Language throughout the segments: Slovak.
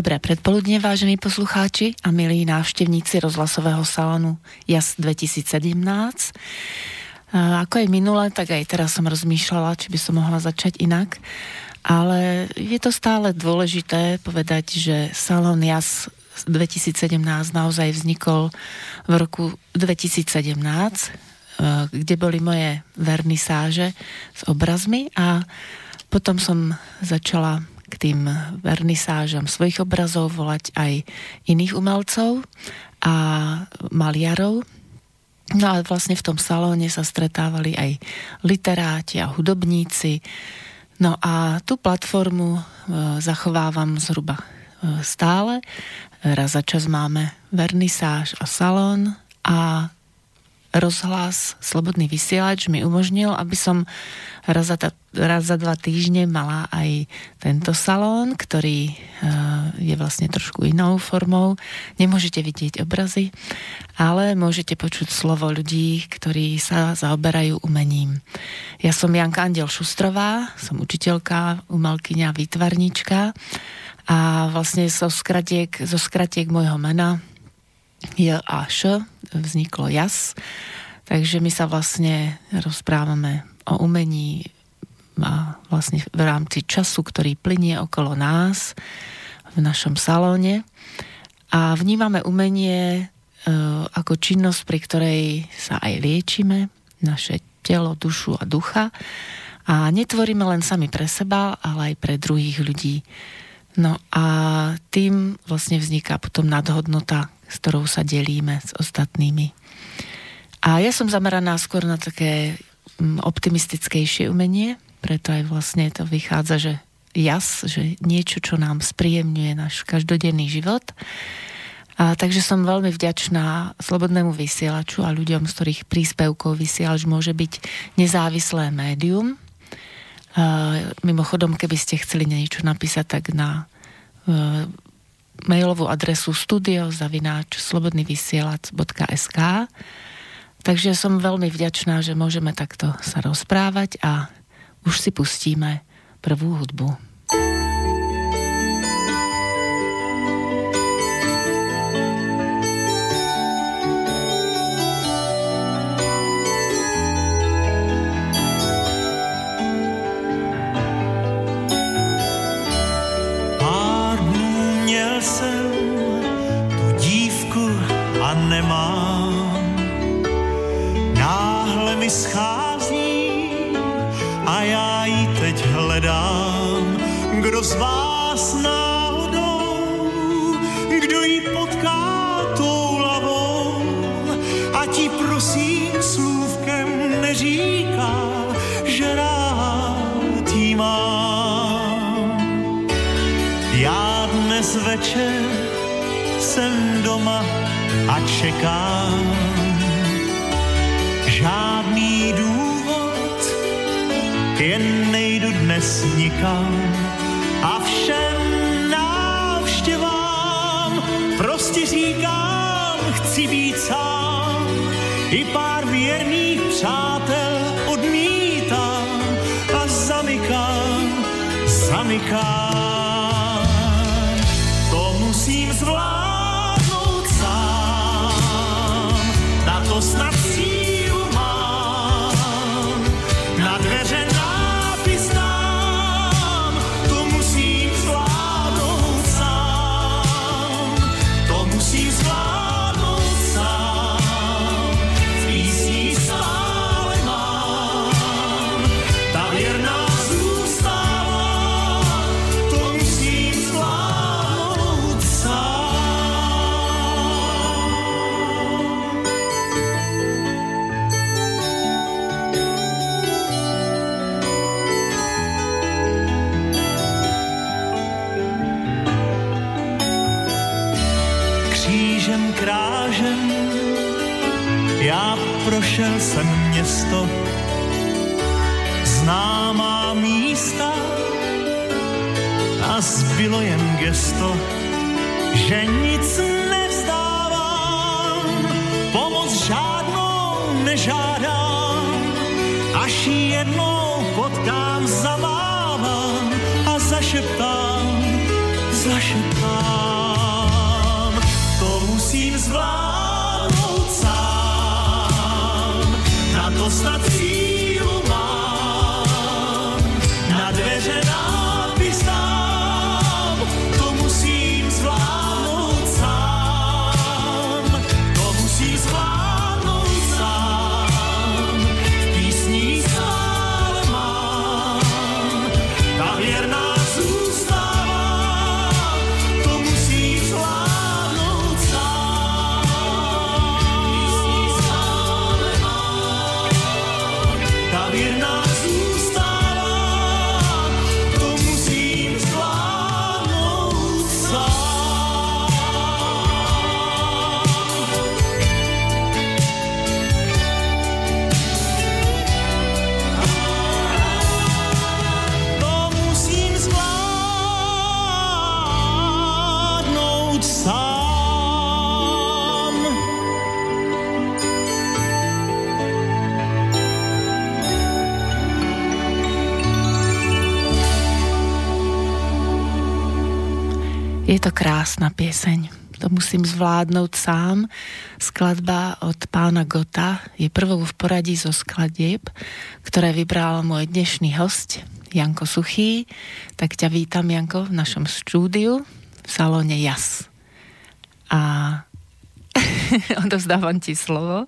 Dobré predpoludne, vážení poslucháči a milí návštevníci rozhlasového salónu JAS 2017. Ako aj minule, tak aj teraz som rozmýšľala, či by som mohla začať inak, ale je to stále dôležité povedať, že salón JAS 2017 naozaj vznikol v roku 2017, kde boli moje vernisáže s obrazmi a potom som začala k tým vernisážom svojich obrazov volať aj iných umelcov a maliarov. No a vlastne v tom salóne sa stretávali aj literáti a hudobníci. No a tú platformu zachovávam zhruba stále. Raz za čas máme vernisáž a salón a rozhlas Slobodný vysielač mi umožnil, aby som raz za 2 týždne mala aj tento salón, ktorý je vlastne trošku inou formou. Nemôžete vidieť obrazy, ale môžete počuť slovo ľudí, ktorí sa zaoberajú umením. Ja som Janka Anděl Šustrová, som učiteľka, umelkyňa, výtvarníčka a vlastne zo skratiek môjho mena JAŠ vzniklo JAS, takže my sa vlastne rozprávame o umení a vlastne v rámci času, ktorý plynie okolo nás v našom salóne a vnímame umenie ako činnosť, pri ktorej sa aj liečíme, naše telo, dušu a ducha a netvoríme len sami pre seba, ale aj pre druhých ľudí. No a tým vlastne vzniká potom nadhodnota, s ktorou sa delíme s ostatnými. A ja som zameraná skôr na také optimistickejšie umenie, preto aj vlastne to vychádza, že JAS, že niečo, čo nám spríjemňuje náš každodenný život. A takže som veľmi vďačná Slobodnému vysielaču a ľuďom, z ktorých príspevkov vysielač môže byť nezávislé médium. Mimochodom, keby ste chceli niečo napísať, tak na mailovú adresu studio@slobodnyvysielac.sk. Takže som veľmi vďačná, že môžeme takto sa rozprávať a už si pustíme prvú hudbu. Schází a já ji teď hledám, kdo z vás náhodou, kdo ji potká tou hlavou a ti prosím slůvkem neříká, že rád jí mám. Já dnes večer jsem doma a čekám, žádný důvod, jen nejdu dnes nikam a všem návštěvám prostě říkám, chci být sám, i pár věrných přátel odmítám a zamykám. To musím zvládnout sám, na to snad prošel jsem město, známá místa a zbylo jen gesto, že nic nevzdávám, pomoc žádnou nežádám, až ji jednou potkám, zamávám a zašeptám, zašeptám. zvládnout sám, na to snad sílu mám, na dveře nápis dám, to musím zvládnout sám, to musím zvládnout sám, v písni stále mám, ta věrná. Je to krásna pieseň, to musím zvládnout sám. Skladba od pána Gotta je prvou v poradí zo skladieb, ktoré vybral môj dnešný host, Janko Suchý. Tak ťa vítam, Janko, v našom štúdiu v salóne JAS. A odovzdávam ti slovo,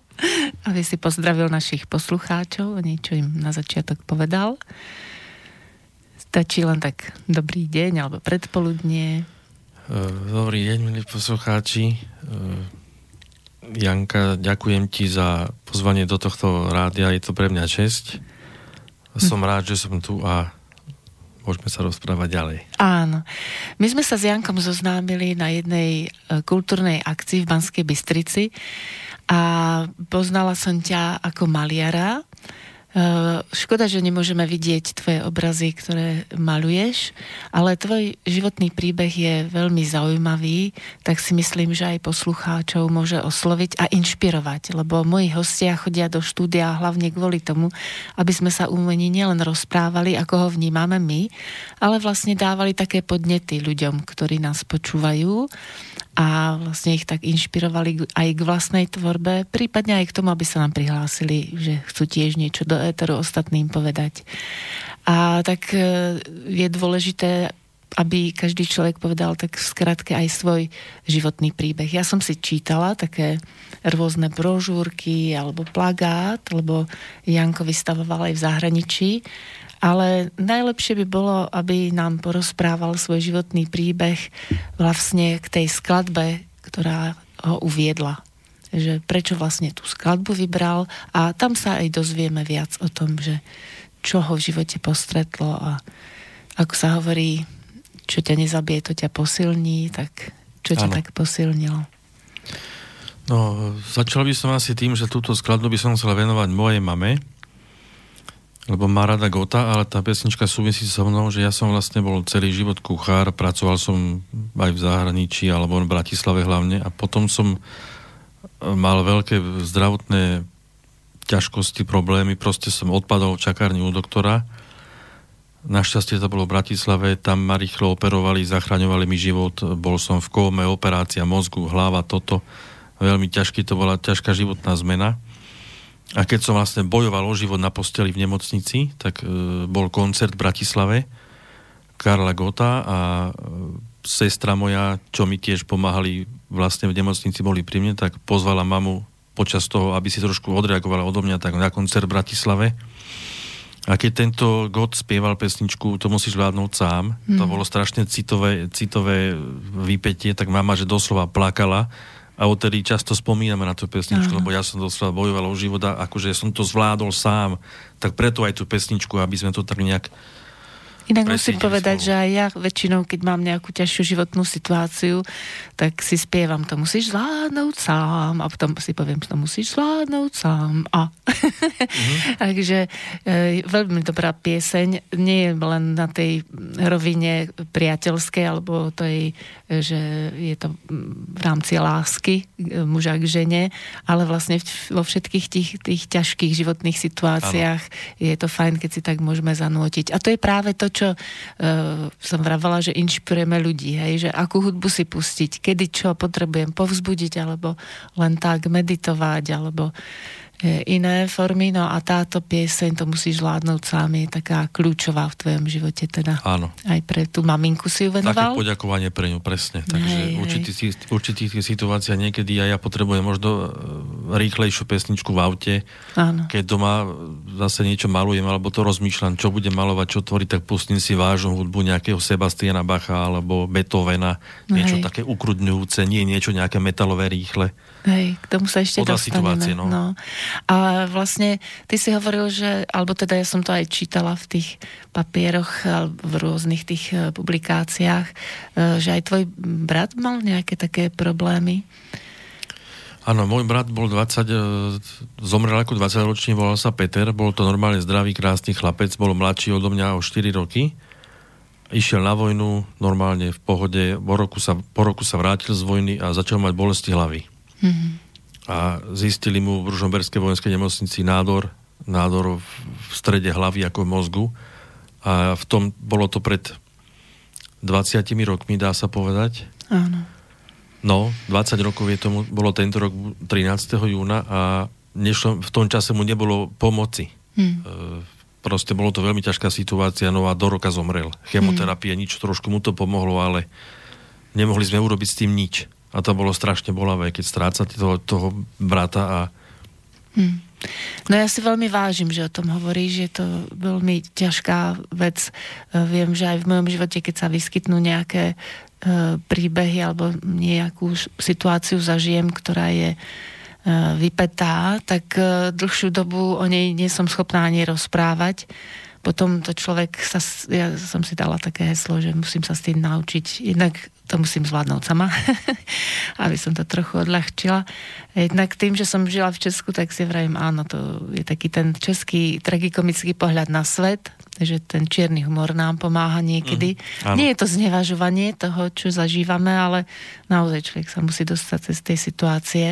aby si pozdravil našich poslucháčov, niečo im na začiatok povedal. Stačí len tak dobrý deň alebo predpoludnie. Dobrý deň, milí poslucháči. Janka, ďakujem ti za pozvanie do tohto rádia. Je to pre mňa česť. Som rád, že som tu a môžeme sa rozprávať ďalej. Áno. My sme sa s Jankom zoznámili na jednej kultúrnej akcii v Banskej Bystrici a poznala som ťa ako maliara. Škoda, že nemôžeme vidieť tvoje obrazy, ktoré maluješ, ale tvoj životný príbeh je veľmi zaujímavý, tak si myslím, že aj poslucháčov môže osloviť a inšpirovať, lebo moji hostia chodia do štúdia hlavne kvôli tomu, aby sme sa umení nielen rozprávali, ako ho vnímame my, ale vlastne dávali také podnety ľuďom, ktorí nás počúvajú a vlastne ich tak inšpirovali aj k vlastnej tvorbe, prípadne aj k tomu, aby sa nám prihlásili, že chcú tiež niečo do éteru ostatným povedať. A tak je dôležité, aby každý človek povedal tak v skratke aj svoj životný príbeh. Ja som si čítala také rôzne brožúrky alebo plagát, lebo Janko vystavoval aj v zahraničí, ale najlepšie by bolo, aby nám porozprával svoj životný príbeh vlastne k tej skladbe, ktorá ho uviedla. Že prečo vlastne tú skladbu vybral a tam sa aj dozvieme viac o tom, že čo ho v živote postretlo a ako sa hovorí, čo ťa nezabije, to ťa posilní, tak čo ťa tak posilnilo? No, začal by som asi tým, že túto skladbu by som chcel venovať mojej mame, lebo má rada Gotta, ale tá pesnička súvisí so mnou, že ja som vlastne bol celý život kuchár, pracoval som aj v zahraničí, alebo v Bratislave hlavne a potom som mal veľké zdravotné ťažkosti, problémy, proste som odpadol v čakárni u doktora. Našťastie to bolo v Bratislave, tam ma rýchlo operovali, zachraňovali mi život, bol som v kóme, operácia mozgu, hlava, toto. Veľmi ťažký, to bola ťažká životná zmena. A keď som vlastne bojoval o život na posteli v nemocnici, tak bol koncert v Bratislave Karla Gotta a sestra moja, čo mi tiež pomáhali vlastne v nemocnici, boli pri mne, tak pozvala mamu počas toho, aby si trošku odreagovala odo mňa, tak na koncert v Bratislave. A keď tento Gott spieval pesničku To musíš vládnuť sám, to bolo strašne citové výpätie, tak mama, že doslova plakala. A odtedy často spomíname na tú pesničku, lebo ja som doslova bojoval o život a akože som to zvládol sám, tak preto aj tú pesničku, aby sme to tak nejak... Inak musím povedať, že aj ja väčšinou, keď mám nejakú ťažšiu životnú situáciu, tak si spievam To musíš zvládnuť sám a potom si poviem To musíš zvládnuť sám a... Takže veľmi dobrá pieseň, nie je len na tej rovine priateľskej, alebo tej, že je to v rámci lásky muža k žene, ale vlastne vo všetkých tých ťažkých životných situáciách je to fajn, keď si tak môžeme zanútiť. A to je práve to, čo čo som vravala, že inšpirujeme ľudí, hej, že akú hudbu si pustiť, kedy čo potrebujem povzbudiť, alebo len tak meditovať, alebo iné formy, no a táto pieseň to musíš zvládnuť sám, je taká kľúčová v tvojom živote teda. Áno. Aj pre tú maminku si ju venoval? Také poďakovanie pre ňu, presne. Takže určitých situáciách niekedy ja potrebujem možno rýchlejšiu pesničku v aute. Áno. Keď doma zase niečo malujem, alebo to rozmýšľam, čo budem malovať, čo tvoriť, tak pustím si vážnu hudbu nejakého Sebastiana Bacha alebo Beethovena, niečo také ukrudňujúce, nie niečo nejaké metalové rýchle. Hej, k tomu sa ešte dostaneme. No. A vlastne ty si hovoril, že, alebo teda ja som to aj čítala v tých papieroch, v rôznych tých publikáciách, že aj tvoj brat mal nejaké také problémy. Áno, môj brat bol zomrel ako 20-ročný, volal sa Peter, bol to normálne zdravý, krásny chlapec, bol mladší odo mňa o 4 roky. Išiel na vojnu, normálne v pohode, po roku sa vrátil z vojny a začal mať bolesti hlavy. A zistili mu v Ružomberskej vojenskej nemocnici nádor v strede hlavy ako mozgu a v tom bolo to pred 20 rokmi, dá sa povedať. Áno. No, 20 rokov je tomu, bolo tento rok 13. júna a nešlo, v tom čase mu nebolo pomoci. Proste bolo to veľmi ťažká situácia, no a do roka zomrel. Chemoterapia, nič, trošku mu to pomohlo, ale nemohli sme urobiť s tým nič. A to bolo strašne bolavé, keď strácate toho brata a... No ja si veľmi vážim, že o tom hovoríš, že je to veľmi ťažká vec. Viem, že aj v mojom živote, keď sa vyskytnú nejaké príbehy alebo nejakú situáciu zažijem, ktorá je vypätá, tak dlhšiu dobu o nej nie som schopná ani rozprávať. Potom to človek sa, ja som si dala také heslo, že musím sa s tým naučiť, jednak to musím zvládnúť sama, aby som to trochu odľahčila. Jednak tým, že som žila v Česku, tak si vravím, áno, to je taký ten český tragikomický pohľad na svet, že ten čierny humor nám pomáha niekedy. Nie je to znevažovanie toho, čo zažívame, ale naozaj človek sa musí dostať z tej situácie.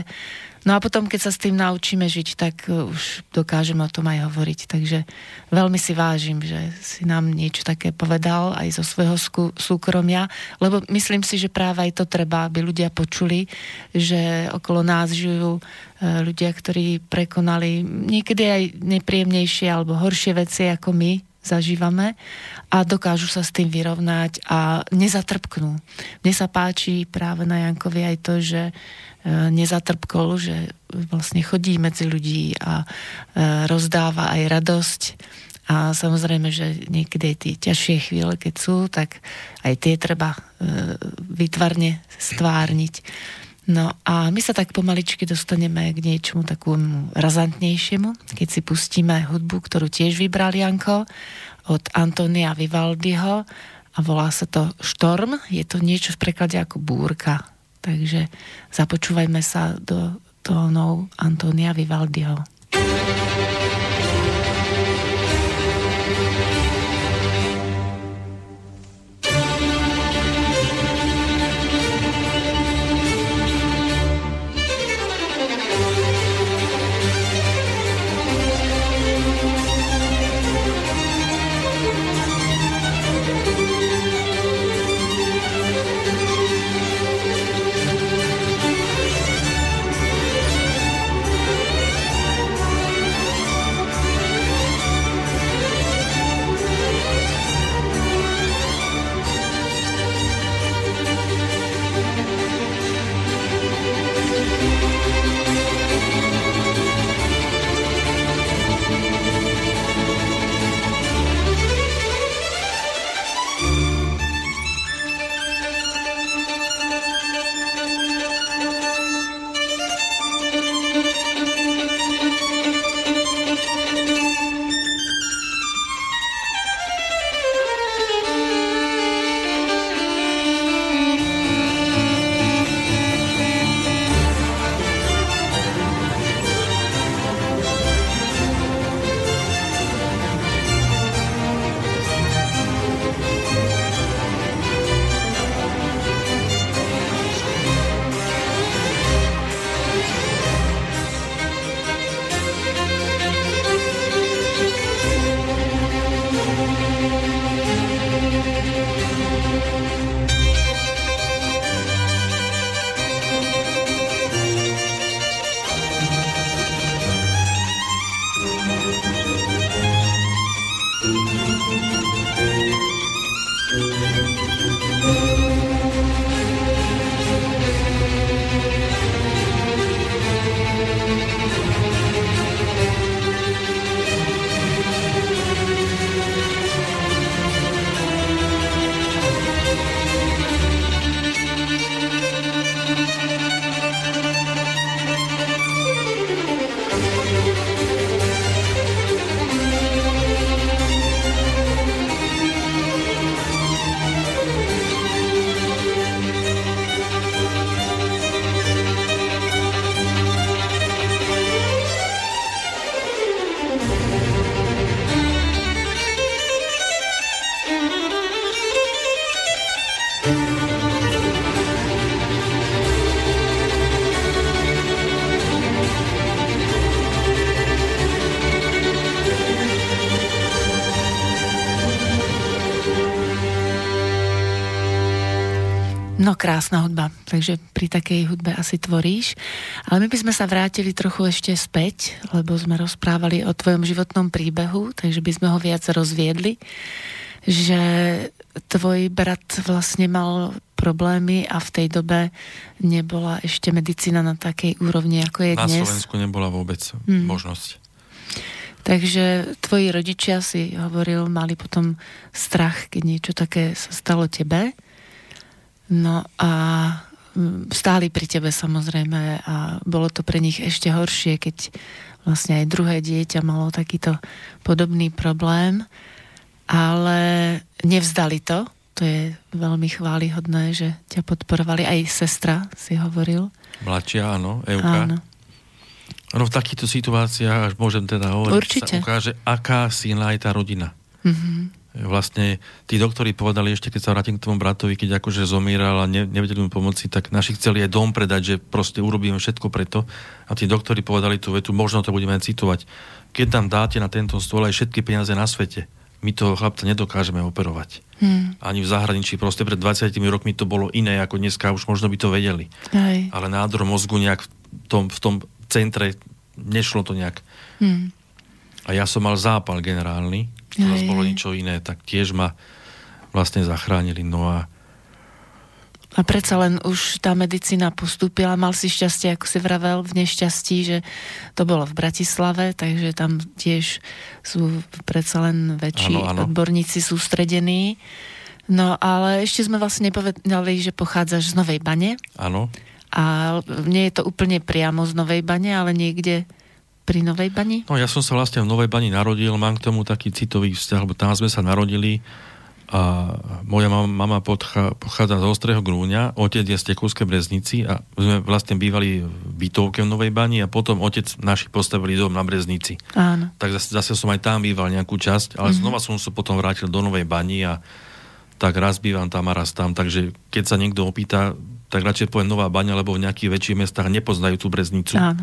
No a potom, keď sa s tým naučíme žiť, tak už dokážeme o tom aj hovoriť. Takže veľmi si vážim, že si nám niečo také povedal aj zo svojho súkromia, lebo myslím si, že práve aj to treba, aby ľudia počuli, že okolo nás žijú ľudia, ktorí prekonali niekedy aj nepríjemnejšie alebo horšie veci ako my zažívame a dokážu sa s tým vyrovnať a nezatrpknú. Mne sa páči práve na Jankovi aj to, že nezatrpkol, že vlastne chodí medzi ľudí a rozdáva aj radosť a samozrejme, že niekedy tie ťažšie chvíle, keď sú, tak aj tie treba výtvarne stvárniť. No a my sa tak pomaličky dostaneme k niečomu takému razantnejšiemu, keď si pustíme hudbu, ktorú tiež vybral Janko, od Antonia Vivaldiho a volá sa to Štorm. Je to niečo v preklade ako búrka. Takže započúvajme sa do tónov Antonia Vivaldiho. Krásna hudba, takže pri takej hudbe asi tvoríš. Ale my by sme sa vrátili trochu ešte späť, lebo sme rozprávali o tvojom životnom príbehu, takže by sme ho viac rozviedli, že tvoj brat vlastne mal problémy a v tej dobe nebola ešte medicína na takej úrovni, ako je dnes. Na Slovensku nebola vôbec možnosť. Takže tvoji rodičia, si hovoril, mali potom strach, keď niečo také sa stalo tebe. No a stáli pri tebe samozrejme a bolo to pre nich ešte horšie, keď vlastne aj druhé dieťa malo takýto podobný problém, ale nevzdali to. To je veľmi chválihodné, že ťa podporovali. Aj sestra, si hovoril. Mladšia, áno, Euka. Áno. No v takýchto situáciách, až môžem teda hovoriť, určite sa ukáže, aká silná je tá rodina. Mhm. Vlastne tí doktori povedali, ešte keď sa vrátim k tomu bratovi, keď akože zomíral a nevedeli mu pomoci, tak naši chceli aj dom predať, že proste urobíme všetko preto. A tí doktori povedali tú vetu, možno to budeme citovať: keď tam dáte na tento stôl aj všetky peniaze na svete, my toho chlapca nedokážeme operovať. Ani v zahraničí. Proste pred 20 rokmi to bolo iné ako dneska, už možno by to vedeli. Aj. Ale nádor mozgu nejak v tom centre nešlo to nejak. A ja som mal zápal generálny, to zase bolo niečo iné, tak tiež ma vlastne zachránili. No a predsa len už tá medicína postúpila, mal si šťastie, ako si vravel, v nešťastí, že to bolo v Bratislave, takže tam tiež sú predsa len väčší odborníci sústredení. No ale ešte sme vlastne nepovedali, že pochádzaš z Novej Bane. Áno. A nie je to úplne priamo z Novej Bane, ale niekde pri Novej Bani? No ja som sa vlastne v Novej Bani narodil, mám k tomu taký citový vzťah, lebo tam sme sa narodili a moja mama pochádza z Ostrého Grúňa, otec je z Tekovskej Breznici a sme vlastne bývali v bytovke v Novej Bani a potom otec naši postavili dom na Breznici. Áno. Tak zase som aj tam býval nejakú časť, ale znova som sa potom vrátil do Novej Bani a tak raz bývam tam a raz tam, takže keď sa niekto opýta, tak radšej poviem Nová Baňa, lebo v nejakých väčších mestách nepoznajú tú Breznicu. Áno.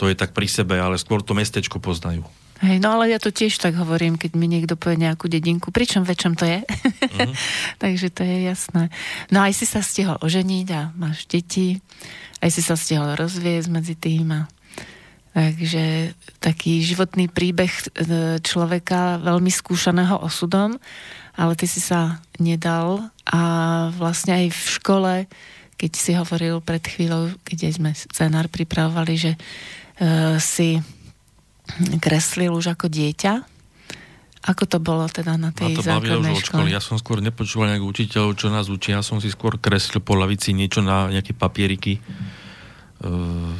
To je tak pri sebe, ale skôr to mestečko poznajú. Hej, no ale ja to tiež tak hovorím, keď mi niekto povie nejakú dedinku, pričom väčšom to je. Takže to je jasné. No aj si sa stihol oženiť a máš deti, aj si sa stihol rozviesť medzi tým. Takže taký životný príbeh človeka veľmi skúšaného osudom, ale ty si sa nedal a vlastne aj v škole, keď si hovoril pred chvíľou, keď sme scenár pripravovali, že si kreslil už ako dieťa. Ako to bolo teda na tej základnej škole? Ja som skôr nepočúval nejakú učiteľov, čo nás učí. Ja som si skôr kreslil po lavici niečo na nejaké papieriky.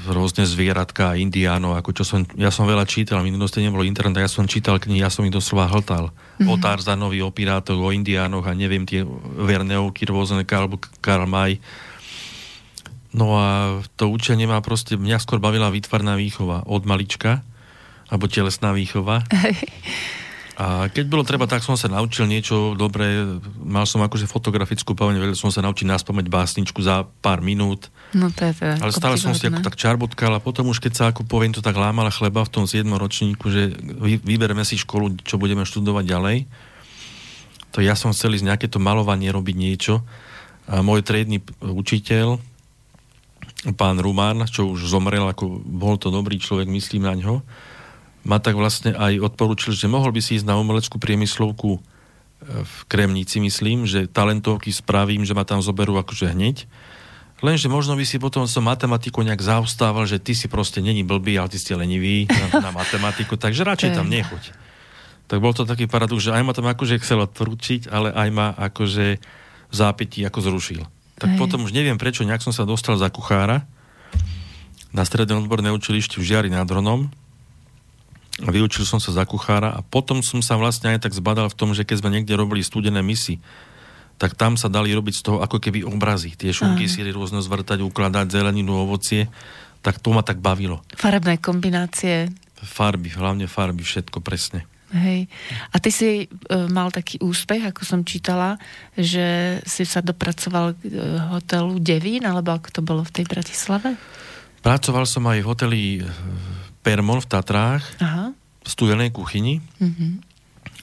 Rôzne zvieratka, indiánov, ako čo som... Ja som veľa čítal, minulosti nebolo internet, ja som čítal knihy, ja som ich doslova hltal. O Tarzanovi, o pirátoch, o indiánoch a neviem, tie verneovky rôzne, Karl May. No a to učenie ma proste... Mňa skôr bavila výtvarná výchova od malička, alebo telesná výchova. A keď bolo treba, tak som sa naučil niečo dobré. Mal som akože fotografickú pamäť, veľa som sa naučil naspamäť básničku za pár minút. No to je teda. Ale stále som si ako tak čarbotkal a potom už keď sa, ako poviem to, tak lámala chleba v tom 7. ročníku, že vybereme si školu, čo budeme študovať ďalej. To ja som chcel ísť nejaké to malovanie robiť niečo. A môj triedny učiteľ, pán Rumán, čo už zomrel, ako bol to dobrý človek, myslím na ňo, ma tak vlastne aj odporúčil, že mohol by si ísť na umeleckú priemyslovku v Kremnici, myslím, že talentovky spravím, že ma tam zoberú akože hneď. Lenže možno by si potom som matematiku nejak zaostával, že ty si proste není blbý, ale ty ste lenivý na matematiku, takže radšej tam nechoď. Tak bol to taký paradox, že aj ma tam akože chcel odporúčiť, ale aj ma akože v zápätí ako zrušil. Tak potom už neviem prečo, nejak som sa dostal za kuchára na strednom odborné učilišti v Žiari nad Hronom. Vyučil som sa za kuchára a potom som sa vlastne aj tak zbadal v tom, že keď sme niekde robili studené misy, tak tam sa dali robiť z toho ako keby obrazy. Tie šunky síry rôzne zvrtať, ukladať, zeleninu, ovocie. Tak to ma tak bavilo. Farebné kombinácie. Farby, hlavne farby, všetko presne. Hej. A ty si mal taký úspech, ako som čítala, že si sa dopracoval k hotelu Devín, alebo ako to bolo v tej Bratislave? Pracoval som aj v hoteli Permon v Tatrách. Aha. V studenej kuchyni. Mhm.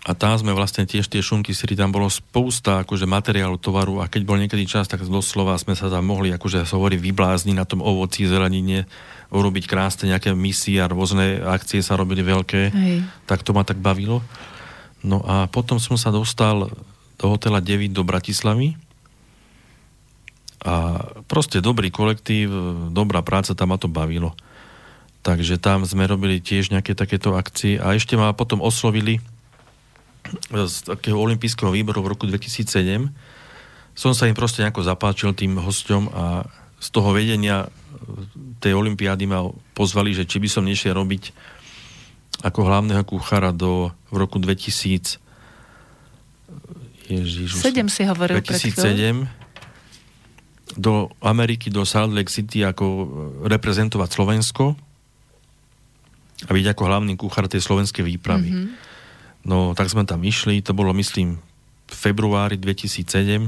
A tam sme vlastne tiež tie šunky síry, tam bolo spousta akože materiálu, tovaru a keď bol niekedy čas, tak doslova sme sa tam mohli, akože sa hovorí, vyblázniť na tom ovoci, zelenine, urobiť krásne nejaké misie a rôzne akcie sa robili veľké. Hej. Tak to ma tak bavilo. No a potom som sa dostal do hotela Devín do Bratislavy a proste dobrý kolektív, dobrá práca, tam ma to bavilo. Takže tam sme robili tiež nejaké takéto akcie a ešte ma potom oslovili z takého olympijského výboru v roku 2007. Som sa im proste nejako zapáčil tým hosťom a z toho vedenia tej olympiády ma pozvali, že či by som nešiel robiť ako hlavného kuchára v roku 2000 si hovoril 2007 do Ameriky, do Salt Lake City ako reprezentovať Slovensko a byť ako hlavný kuchár tej slovenskej výpravy. Mm-hmm. No, tak sme tam išli, to bolo, myslím, v februári 2007.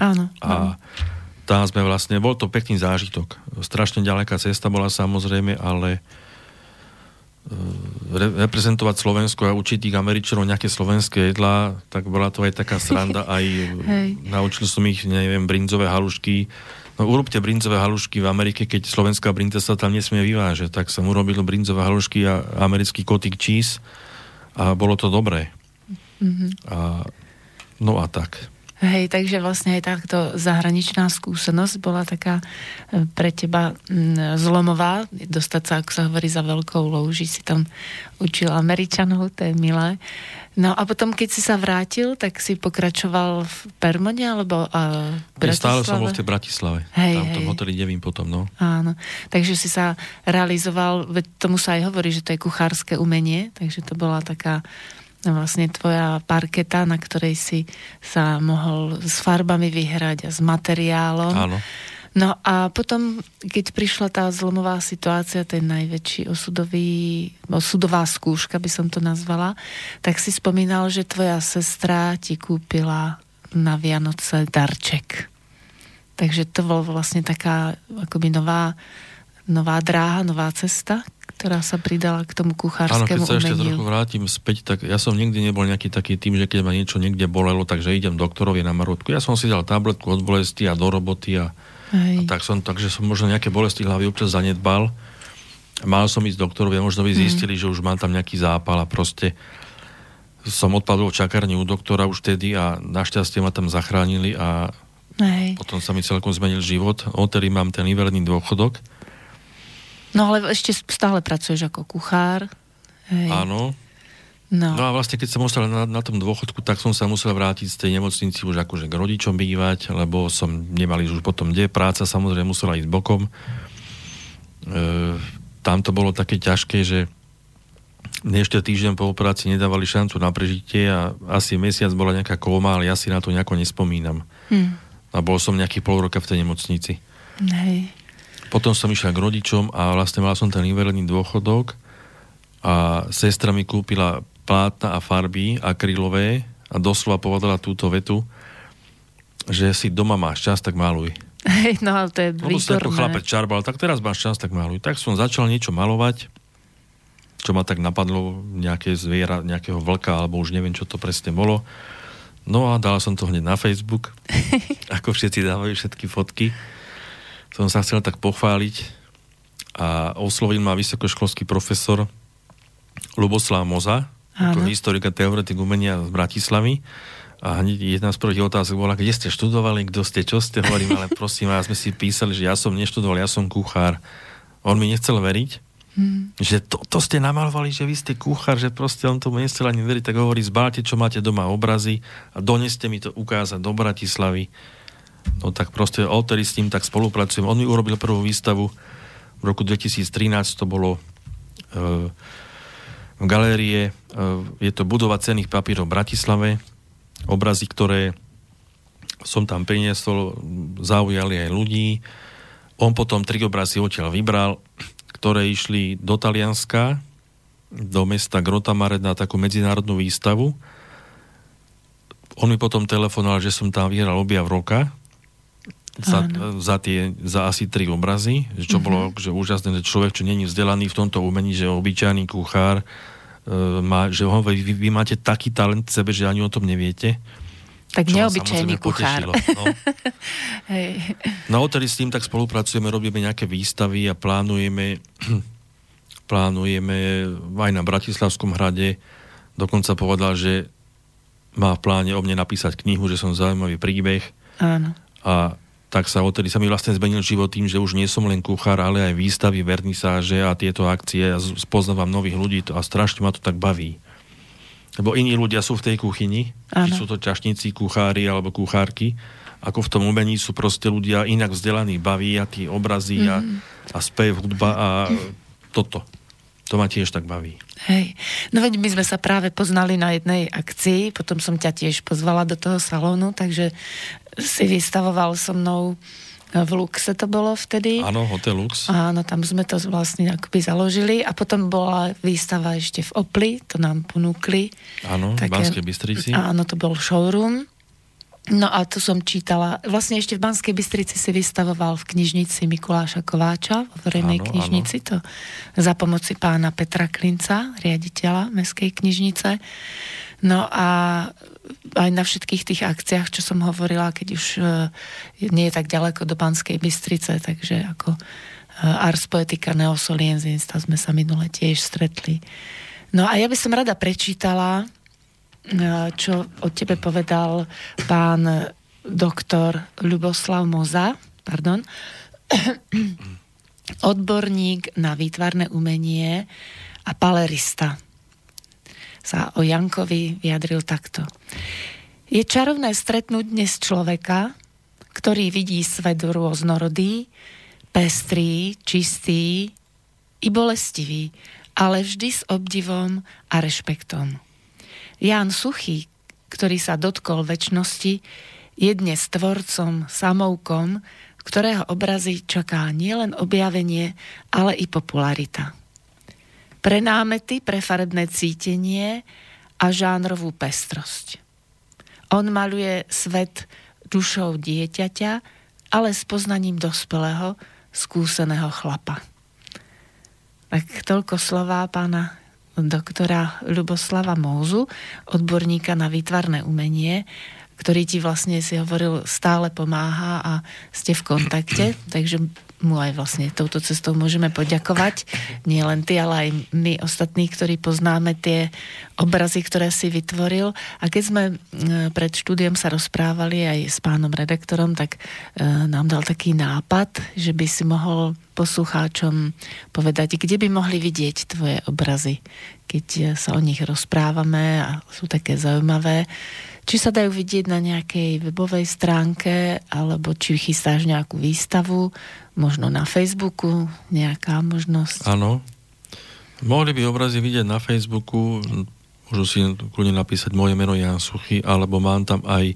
Áno. A tam sme vlastne, bol to pekný zážitok. Strašne ďaleká cesta bola samozrejme, ale reprezentovať Slovensko a učiť tých Američanov nejaké slovenské jedlá, tak bola to aj taká sranda. Aj naučil som ich, neviem, brinzové halušky. No, urobte brinzové halušky v Amerike, keď slovenská brinza sa tam nesmie vyvážať. Tak som urobil brinzové halušky a americký cottage cheese. A bolo to dobré. Mm-hmm. No a tak. Hej, takže vlastne aj takto zahraničná skúsenosť bola taká pre teba zlomová, dostať sa, ako sa hovorí, za veľkou louži, si tam učil Američanov, to je milé. No a potom, keď si sa vrátil, tak si pokračoval v Permone, alebo v Bratislave? Stále som bol v tej Bratislave. Hej, tam v tom hoteli Devín potom, no. Áno, takže si sa realizoval, tomu sa aj hovorí, že to je kuchárske umenie, takže to bola taká vlastne tvoja parketa, na ktorej si sa mohol s farbami vyhrať a s materiálom. Áno. No a potom, keď prišla tá zlomová situácia, ten najväčší osudová skúška, by som to nazvala, tak si spomínal, že tvoja sestra ti kúpila na Vianoce darček. Takže to bol vlastne taká akoby nová dráha, nová cesta, ktorá sa pridala k tomu kuchárskému umeniu. Áno, keď sa ešte trochu vrátim späť, tak ja som nikdy nebol nejaký taký tým, že keď ma niečo niekde bolelo, takže idem doktorovi na marotku. Ja som si dal tabletku od bolesti a do roboty a takže som možno nejaké bolesti hlavy občas zanedbal. Mal som ísť doktorovi a možno by zistili, že už mám tam nejaký zápal a proste som odpadol v čakárni u doktora už vtedy a našťastie ma tam zachránili a potom sa mi celkom zmenil život. Odtedy mám ten invalidný dôchodok. No ale ešte stále pracuješ ako kuchár. Hej. Áno. No a vlastne keď som ostal na tom dôchodku, tak som sa musel vrátiť z tej nemocnici už akože k rodičom bývať, lebo som nemal už potom kde. Práca samozrejme musela ísť bokom. Tam to bolo také ťažké, že mne ešte týždeň po operácii nedávali šancu na prežitie a asi mesiac bola nejaká kóma, ale ja si na to nejako nespomínam. A bol som nejaký pol roka v tej nemocnici. Hej. Potom som išiel k rodičom a vlastne mal som ten invalidný dôchodok a sestra mi kúpila plátna a farby akrylové a doslova povedala túto vetu, že si doma máš čas, tak maluj. Hej, no ale to je výborné. Lebo si ako chlapec čarbal, tak teraz máš čas, tak maluj. Tak som začal niečo malovať, čo ma tak napadlo, nejaké zviera, nejakého vlka, alebo už neviem, čo to presne bolo. No a dal som to hneď na Facebook, ako všetci dávajú všetky fotky. Som sa chcel tak pochváliť a oslovil ma vysokoškolský profesor Ľuboslav Moza, historik a teoretik umenia z Bratislavy. A hneď jedna z prvých otázok bola, kde ste študovali, kto ste, čo ste, hovorím, ale prosím, ja sme si písali, že ja som neštudoval, ja som kuchár. On mi nechcel veriť, že to ste namalovali, že vy ste kuchár, že proste on tomu nechcel ani veriť, tak hovorí, zbálte, čo máte doma obrazy a doneste mi to ukázať do Bratislavy. No tak proste odtedy s ním tak spolupracujem. On mi urobil prvú výstavu v roku 2013, to bolo v galérie, je to budova cenných papírov v Bratislave. Obrazy, ktoré som tam priniesol, zaujali aj ľudí. On potom 3 obrazy odtiaľ vybral, ktoré išli do Talianska, do mesta Grotamare na takú medzinárodnú výstavu. On mi potom telefonoval, že som tam vyhral objav roka za asi 3 obrazy, čo bolo že úžasné, že človek, čo nie je vzdelaný v tomto umení, že obyčajný kuchár, že ho, vy máte taký talent v sebe, že ani o tom neviete. Tak neobyčajný kuchár. No. No odtedy s tým tak spolupracujeme, robíme nejaké výstavy a plánujeme aj na Bratislavskom hrade. Dokonca povedal, že má v pláne o mne napísať knihu, že som zaujímavý príbeh. Áno. A tak sa odtedy sa mi vlastne zmenil život tým, že už nie som len kuchár, ale aj výstavy, vernisáže a tieto akcie. Ja spoznávam nových ľudí a strašne ma to tak baví. Lebo iní ľudia sú v tej kuchyni, či sú to čašníci, kuchári alebo kuchárky, ako v tom umení sú proste ľudia inak vzdelaní, baví a tí obrazy a spev, hudba a toto. To ma tiež tak baví. Hej. No veď my sme sa práve poznali na jednej akcii, potom som ťa tiež pozvala do toho salónu, takže si vystavoval so mnou v Luxe, to bolo vtedy. Áno, Hotel Lux. Áno, tam sme to vlastne akoby založili a potom bola výstava ešte v Opli, to nám ponúkli. Áno, v Banskej Bystrici. Áno, to bol showroom. No a tu som čítala, vlastne ešte v Banskej Bystrici si vystavoval v knižnici Mikuláša Kováča, v verejnej knižnici, to za pomoci pána Petra Klinca, riaditeľa mestskej knižnice. No a aj na všetkých tých akciách, čo som hovorila, keď už nie je tak ďaleko do Banskej Bystrice, takže ako Ars Poetica Neosoliensis, tam sme sa minule tiež stretli. No a ja by som rada prečítala, čo o tebe povedal pán doktor Ľuboslav Moza, odborník na výtvarné umenie a palerista, sa o Jankovi vyjadril takto. Je čarovné stretnúť dnes človeka, ktorý vidí svet rôznorodý, pestrý, čistý i bolestivý, ale vždy s obdivom a rešpektom. Ján Suchý, ktorý sa dotkol večnosti, je dnes tvorcom, samoukom, ktorého obrazy čaká nielen objavenie, ale i popularita. Pre námety, pre farebné cítenie a žánrovú pestrosť. On maluje svet dušou dieťaťa, ale s poznaním dospelého, skúseného chlapa. Tak toľko slová pána doktora Ľuboslava Mózu, odborníka na výtvarné umenie, ktorý ti vlastne, si hovoril, stále pomáha a ste v kontakte, takže mu aj vlastne touto cestou môžeme poďakovať. Nie len ty, ale aj my ostatní, ktorí poznáme tie obrazy, ktoré si vytvoril. A keď sme pred štúdiom sa rozprávali aj s pánom redaktorom, tak nám dal taký nápad, že by si mohol poslucháčom povedať, kde by mohli vidieť tvoje obrazy, keď sa o nich rozprávame a sú také zaujímavé. Či sa dajú vidieť na nejakej webovej stránke, alebo či chystáš nejakú výstavu, možno na Facebooku, nejaká možnosť? Áno. Mohli by obrazy vidieť na Facebooku, môžu si kľudne napísať moje meno Jan Suchý, alebo mám tam aj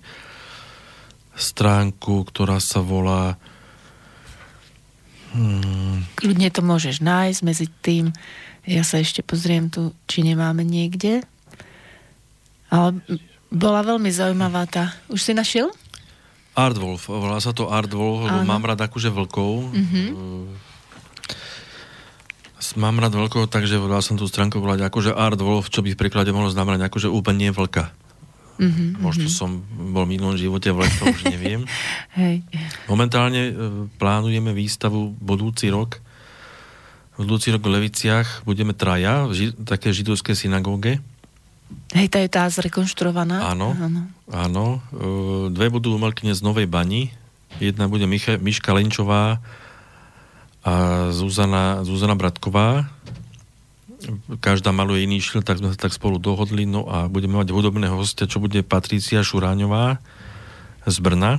stránku, ktorá sa volá... Kľudne to môžeš nájsť medzi tým. Ja sa ešte pozriem tu, či nemáme niekde. Ale... Bola veľmi zaujímavá tá. Už si našiel? Art Wolf. Volá sa to Art Wolf, lebo mám rád akože vlkov. Mám rád vlkov, takže dal som tú stránku volať akože Art Wolf, čo by v preklade mohlo znamenať akože úplne vlka. Možno som bol v minulom živote vlk, to už neviem. Hej. Momentálne plánujeme výstavu budúci rok v budúci rok v Leviciach budeme traja v také židovské synagóge. Hej, tá je tá zrekonštruovaná. Áno, áno. Dve budú umelkyne z Novej Bani. Jedna bude Miška Lenčová a Zuzana Bratková. Každá maluje iný šil, tak sme sa tak spolu dohodli. No a budeme mať hudobného hostia, čo bude Patrícia Šuráňová z Brna.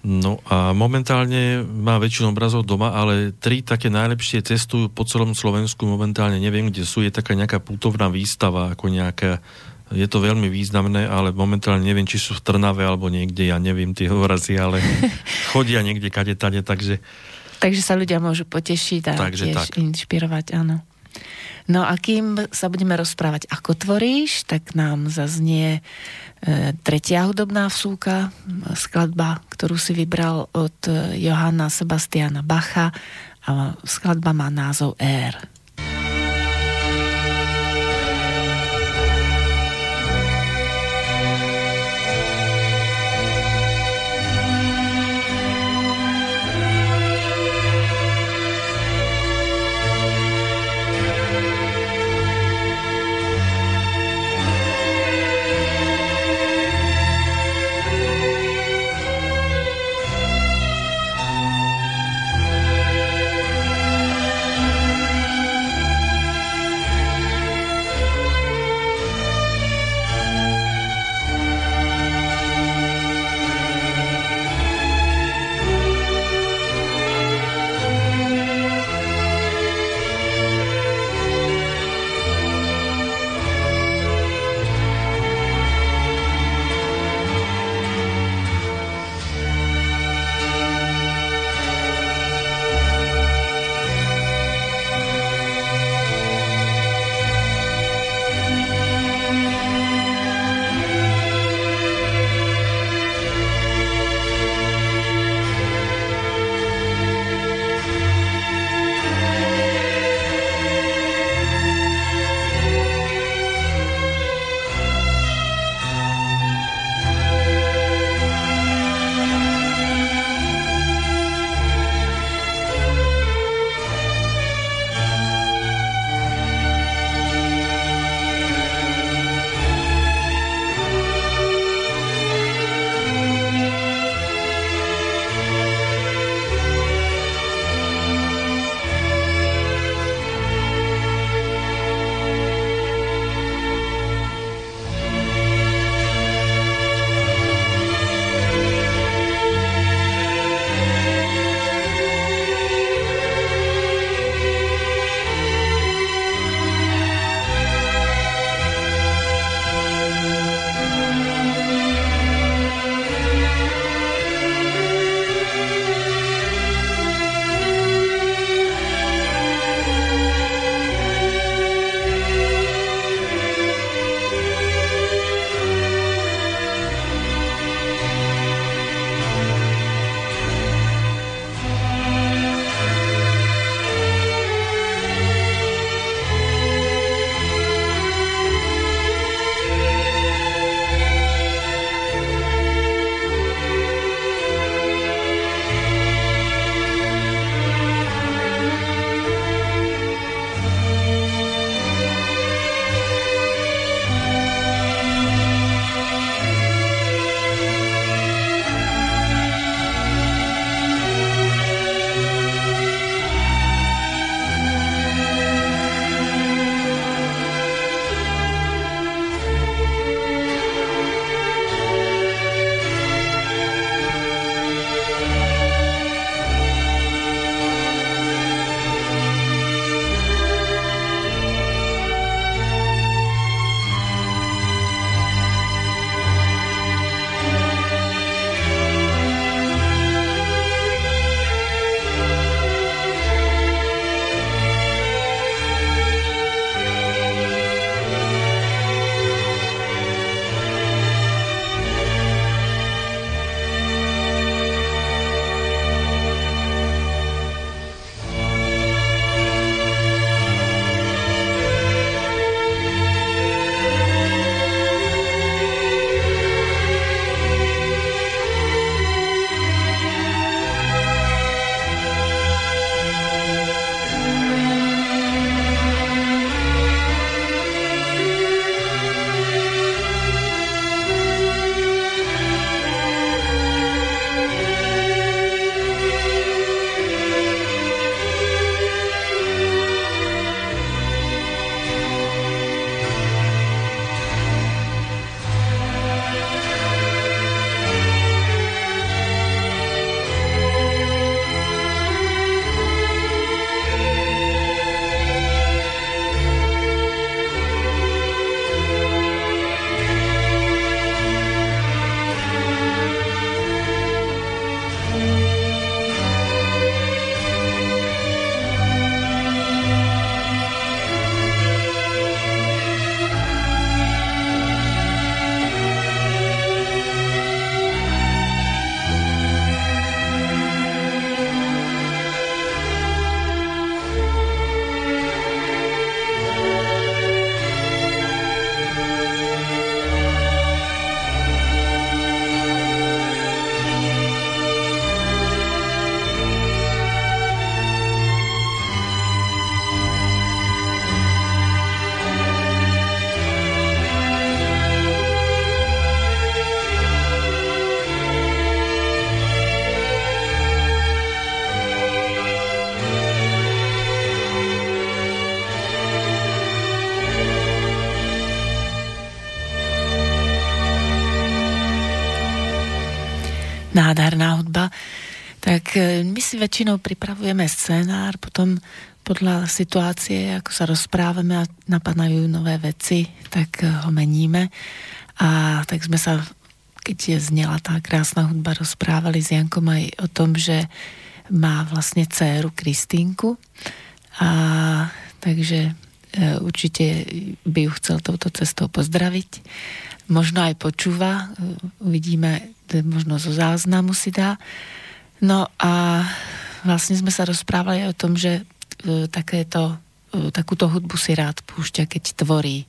No a momentálne má väčšinu obrazov doma, ale tri také najlepšie cestujú po celom Slovensku. Momentálne neviem, kde sú. Je taká nejaká putovná výstava, ako nejaká... Je to veľmi významné, ale momentálne neviem, či sú v Trnave alebo niekde. Ja neviem tie obrazy, ale chodia niekde kade tade, takže... Takže sa ľudia môžu potešiť a takže tiež tak. Inšpirovať, áno. No a kým sa budeme rozprávať, ako tvoríš, tak nám zaznie tretia hudobná vsúka, skladba, ktorú si vybral od Johanna Sebastiana Bacha a skladba má názov Air. nádherná hudba, tak my si väčšinou pripravujeme scénár, potom podľa situácie, ako sa rozprávame a napadajú nové veci, tak ho meníme. A tak sme sa, keď znela tá krásna hudba, rozprávali s Jankom aj o tom, že má vlastne dcéru Kristínku. A takže určite by ju chcel touto cestou pozdraviť. Možno aj počúva, uvidíme, možno zo záznamu si dá. No a vlastne sme sa rozprávali aj o tom, že takúto hudbu si rád púšťa, keď tvorí.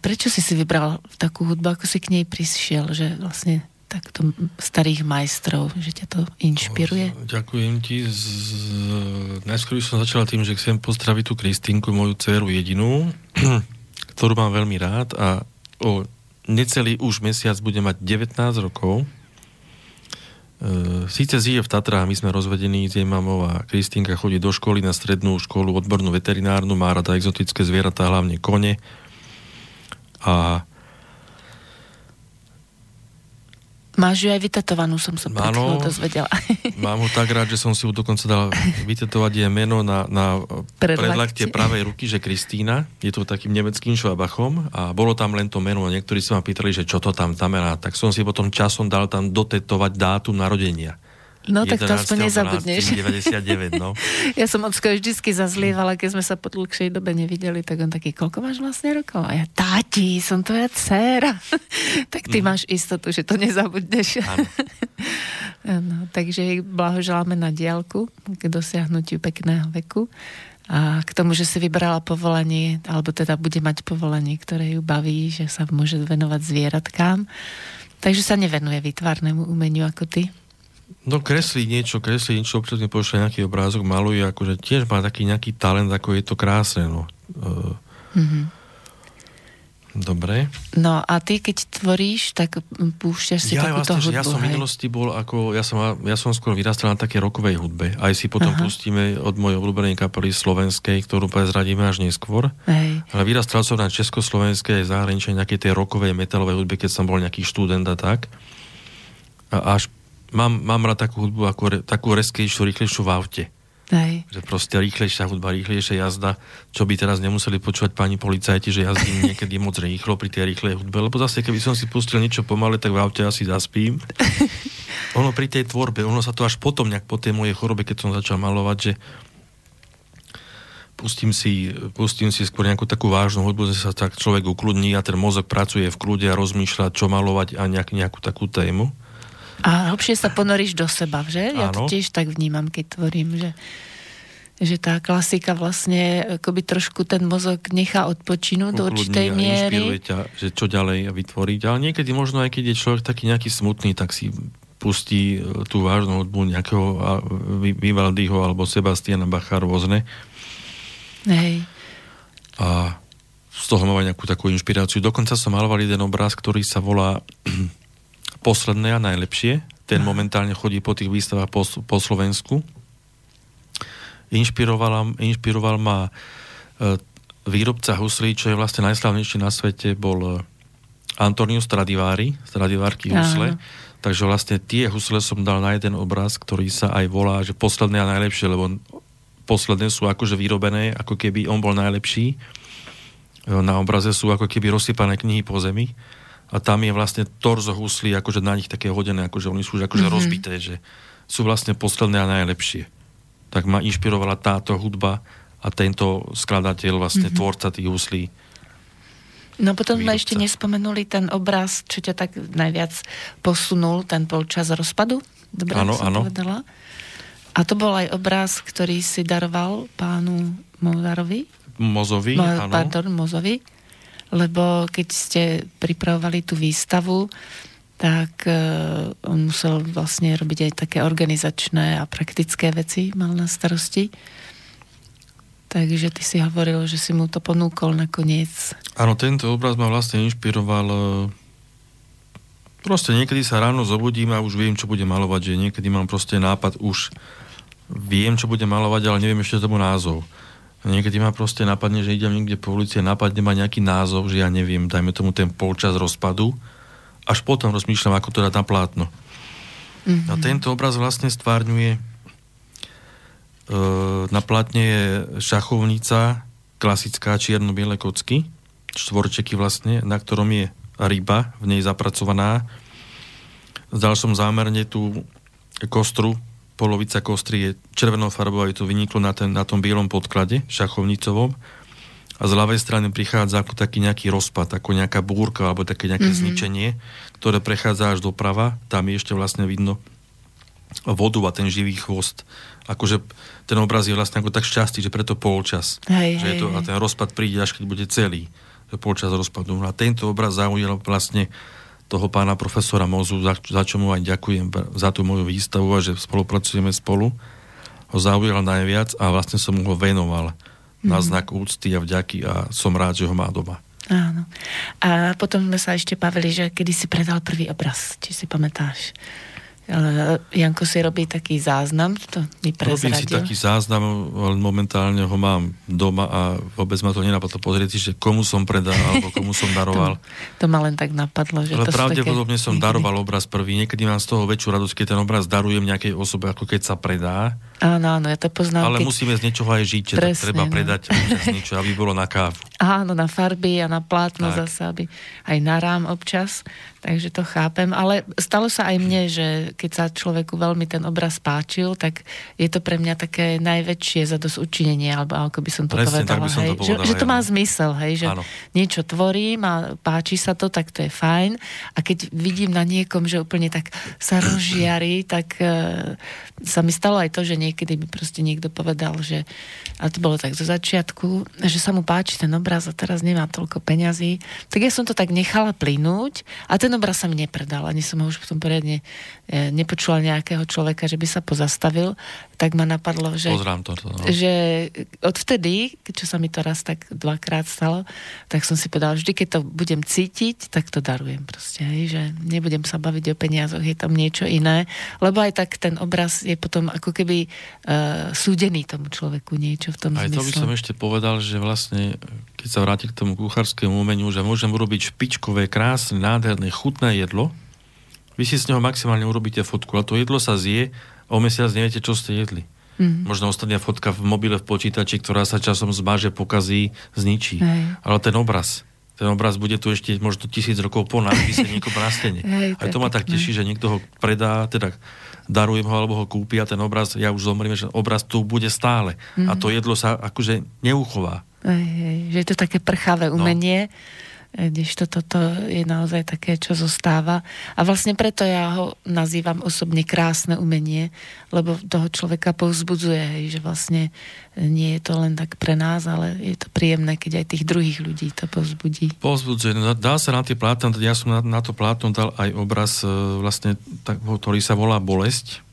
Prečo si vybral takú hudbu, ako si k nej prišiel, že vlastne takto starých majstrov, že ťa to inšpiruje? Ďakujem ti. Najskôr som začal tým, že chcem pozdraviť tú Kristínku, moju dceru jedinú, ktorú mám veľmi rád a o necelý už mesiac bude mať 19 rokov. Síce žije v Tatrách, my sme rozvedení s jej mamou a Kristínka chodí do školy na strednú školu, odbornú veterinárnu, má rada exotické zvieratá, hlavne kone. A máš ju aj vytetovanú, som sa predtým dozvedela. Mám ho tak rád, že som si ju dokonca dal vytetovať jej meno na predlakte pravej ruky, že Kristína. Je to takým nemeckým švabachom a bolo tam len to meno a niektorí sa ma pýtali, že čo to tam znamená. Tak som si potom časom dal tam dotetovať dátum narodenia. No 11. tak to aspoň nezabudneš. 99, no. Ja som Ocko vždycky zazlievala, keď sme sa po dlhšej dobe nevideli, tak on taký, koľko máš vlastne rokov? A ja, táti, som tvoja dcéra. Tak ty máš istotu, že to nezabudneš. No, takže blahoželáme na diaľku k dosiahnutiu pekného veku a k tomu, že si vybrala povolanie, alebo teda bude mať povolanie, ktoré ju baví, že sa môže venovať zvieratkám. Takže sa nevenuje výtvarnému umeniu ako ty. No kreslí niečo, občas mi pošle nejaký obrázok, maluje, akože tiež má taký nejaký talent, ako je to krásne, no. Dobre. No a ty, keď tvoríš, tak púšťaš si takúto hudbu, hej? Ja som v minulosti bol ako, ja som skôr vyrastal na také rockovej hudbe, aj si potom pustíme od mojej obľúbenej kapely slovenskej, ktorú zradíme až neskôr. Hej. Ale vyrastal som na československej zahraničnej nejakej tej rockovej, metalovej hudbe, keď som bol nejaký študent a tak. A až Mám rád takú hudbu, takú reskejšiu, rýchlejšiu v aute. Hej. Že proste rýchlejšia hudba, rýchlejšia jazda, čo by teraz nemuseli počúvať pani policajti, že jazdím niekedy moc rýchlo pri tej rýchlej hudbe, lebo zase, keby som si pustil niečo pomale, tak v aute asi zaspím. Ono pri tej tvorbe, ono sa to až potom, nejak po tej mojej chorobe, keď som začal malovať, že pustím si skôr nejakú takú vážnu hudbu, že sa tak človek ukludní a ten mozog pracuje v kľude a rozmýšľa, čo malovať a nejakú takú tému. A hlbšie sa ponoríš do seba, že? Ja to tiež tak vnímam, keď tvorím, že tá klasika vlastne akoby trošku ten mozog nechá odpočinúť do určitej miery. Inšpiruje ťa, že čo ďalej vytvoriť. Ale niekedy možno, aj keď je človek taký nejaký smutný, tak si pustí tú vážnu hudbu nejakého Vivaldiho alebo Sebastiana Bacha rôzne. Hej. A z toho mám nejakú takú inšpiráciu. Dokonca som maloval jeden obraz, ktorý sa volá Posledné a najlepšie. Ten momentálne chodí po tých výstavách po Slovensku. Inšpiroval ma výrobca huslí, čo je vlastne najslavnejší na svete, bol Antonio Stradivárky husle. Aha. Takže vlastne tie husle som dal na jeden obraz, ktorý sa aj volá, že Posledné a najlepšie, lebo posledné sú akože vyrobené, ako keby on bol najlepší. Na obraze sú ako keby rozsypané knihy po zemi. A tam je vlastne torzo huslí, akože na nich také hodené, akože oni sú akože rozbité, že sú vlastne posledné a najlepšie. Tak ma inšpirovala táto hudba a tento skladateľ, vlastne tvorca tých huslí. No potom sme ešte nespomenuli ten obraz, čo ťa tak najviac posunul, ten polčas rozpadu. Dobre, áno. Povedala. A to bol aj obraz, ktorý si daroval pánu Mozovi, áno. Pardon, Mozovi. Lebo keď ste pripravovali tú výstavu, tak on musel vlastne robiť aj také organizačné a praktické veci, mal na starosti. Takže ty si hovoril, že si mu to ponúkol nakoniec. Áno, tento obraz ma vlastne inšpiroval. Proste niekedy sa ráno zobudím a už viem, čo budem malovať, že niekedy mám proste nápad, už viem, čo budem malovať, ale neviem ešte tomu názov. Niekedy ma proste napadne, že idem niekde po ulici a napadne ma nejaký názov, že ja neviem, dajme tomu ten polčas rozpadu, až potom rozmýšľam, ako to dať na plátno. Mm-hmm. A tento obraz vlastne stvárňuje na platne je šachovnica klasická, čierno-biele kocky, štvorčeky vlastne, na ktorom je ryba, v nej zapracovaná. Zdal som zámerne tú kostru, polovica kostry je červenou farbou, aby to vyniklo na tom bielom podklade, šachovnicovom. A z ľavej strany prichádza ako taký nejaký rozpad, ako nejaká búrka, alebo také nejaké zničenie, ktoré prechádza až doprava. Tam je ešte vlastne vidno vodu a ten živý chvost. Akože ten obraz je vlastne ako tak šťastný, že preto polčas. Hej, že je to, a ten rozpad príde, až keď bude celý. Polčas rozpadu. A tento obraz zaujal vlastne toho pána profesora Mozu, za čo mu aj ďakujem za tú moju výstavu a že spolupracujeme spolu. Ho zaujal najviac a vlastne som ho venoval na znak úcty a vďaky a som rád, že ho má doma. Áno. A potom sme sa ešte bavili, že kedy si predal prvý obraz, či si pamätáš. Janko si robí taký záznam, to mi prezradil. Robí si taký záznam, momentálne ho mám doma a vôbec ma to nenapadlo pozrieť, že komu som predal alebo komu som daroval. To ma len tak napadlo. Že ale to pravdepodobne som daroval obraz prvý. Niekedy mám z toho väčšiu radosť, keď ten obraz darujem nejakej osobe, ako keď sa predá. Áno, ja to poznám. Ale musíme z niečoho aj žiť, presne, že treba predať občas niečo, aby bolo na kávu. Áno, na farby a na plátno tak. Zase, aby aj na rám občas, takže to chápem. Ale stalo sa aj mne, že keď sa človeku veľmi ten obraz páčil, tak je to pre mňa také najväčšie zadosťučinenie, alebo ako by som to presne, povedala. By som to povedala že to má zmysel, hej, že áno. Niečo tvorím a páči sa to, tak to je fajn. A keď vidím na niekom, že úplne tak sa rozžiari, tak sa mi stalo aj to, že niekedy by proste niekto povedal, že a to bolo tak zo začiatku, že sa mu páči ten obraz a teraz nemá toľko peňazí. Tak ja som to tak nechala plynúť a ten obraz sa mi nepredal. Ani som ho už potom poriadne nepočula nejakého človeka, že by sa pozastavil. Tak ma napadlo, že, že odvtedy, čo sa mi to raz tak dvakrát stalo, tak som si povedala, vždy, keď to budem cítiť, tak to darujem proste. Hej, že nebudem sa baviť o peniazoch, je tam niečo iné. Lebo aj tak ten obraz je potom ako keby súdený tomu človeku niečo v tom aj zmysle. Aj to by som ešte povedal, že vlastne, keď sa vráti k tomu kuchárskému umeniu, že môžem urobiť špičkové, krásne, nádherné, chutné jedlo. Vy si z neho maximálne urobíte fotku, ale to jedlo sa zje a o mesiac neviete, čo ste jedli. Mm-hmm. Možno ostane fotka v mobile, v počítači, ktorá sa časom zmaže, pokazí, zničí. Hej. Ale ten obraz bude tu ešte možno 1000 rokov po nás, vyseníkom na stene. Hej, aj to ma tak teší, že niekto ho predá, teda darujem ho, alebo ho kúpi a ten obraz, ja už zomriem, že obraz tu bude stále. Mm-hmm. A to jedlo sa akože neuchová. Že je to také prchavé umenie, když toto je naozaj také, čo zostáva. A vlastne preto ja ho nazývam osobne krásne umenie, lebo toho človeka povzbudzuje, že vlastne nie je to len tak pre nás, ale je to príjemné, keď aj tých druhých ľudí to povzbudí. Povzbudzuje. No, dá sa na tie plátno, ja som na to plátno dal aj obraz, vlastne, ktorý sa volá Bolesť.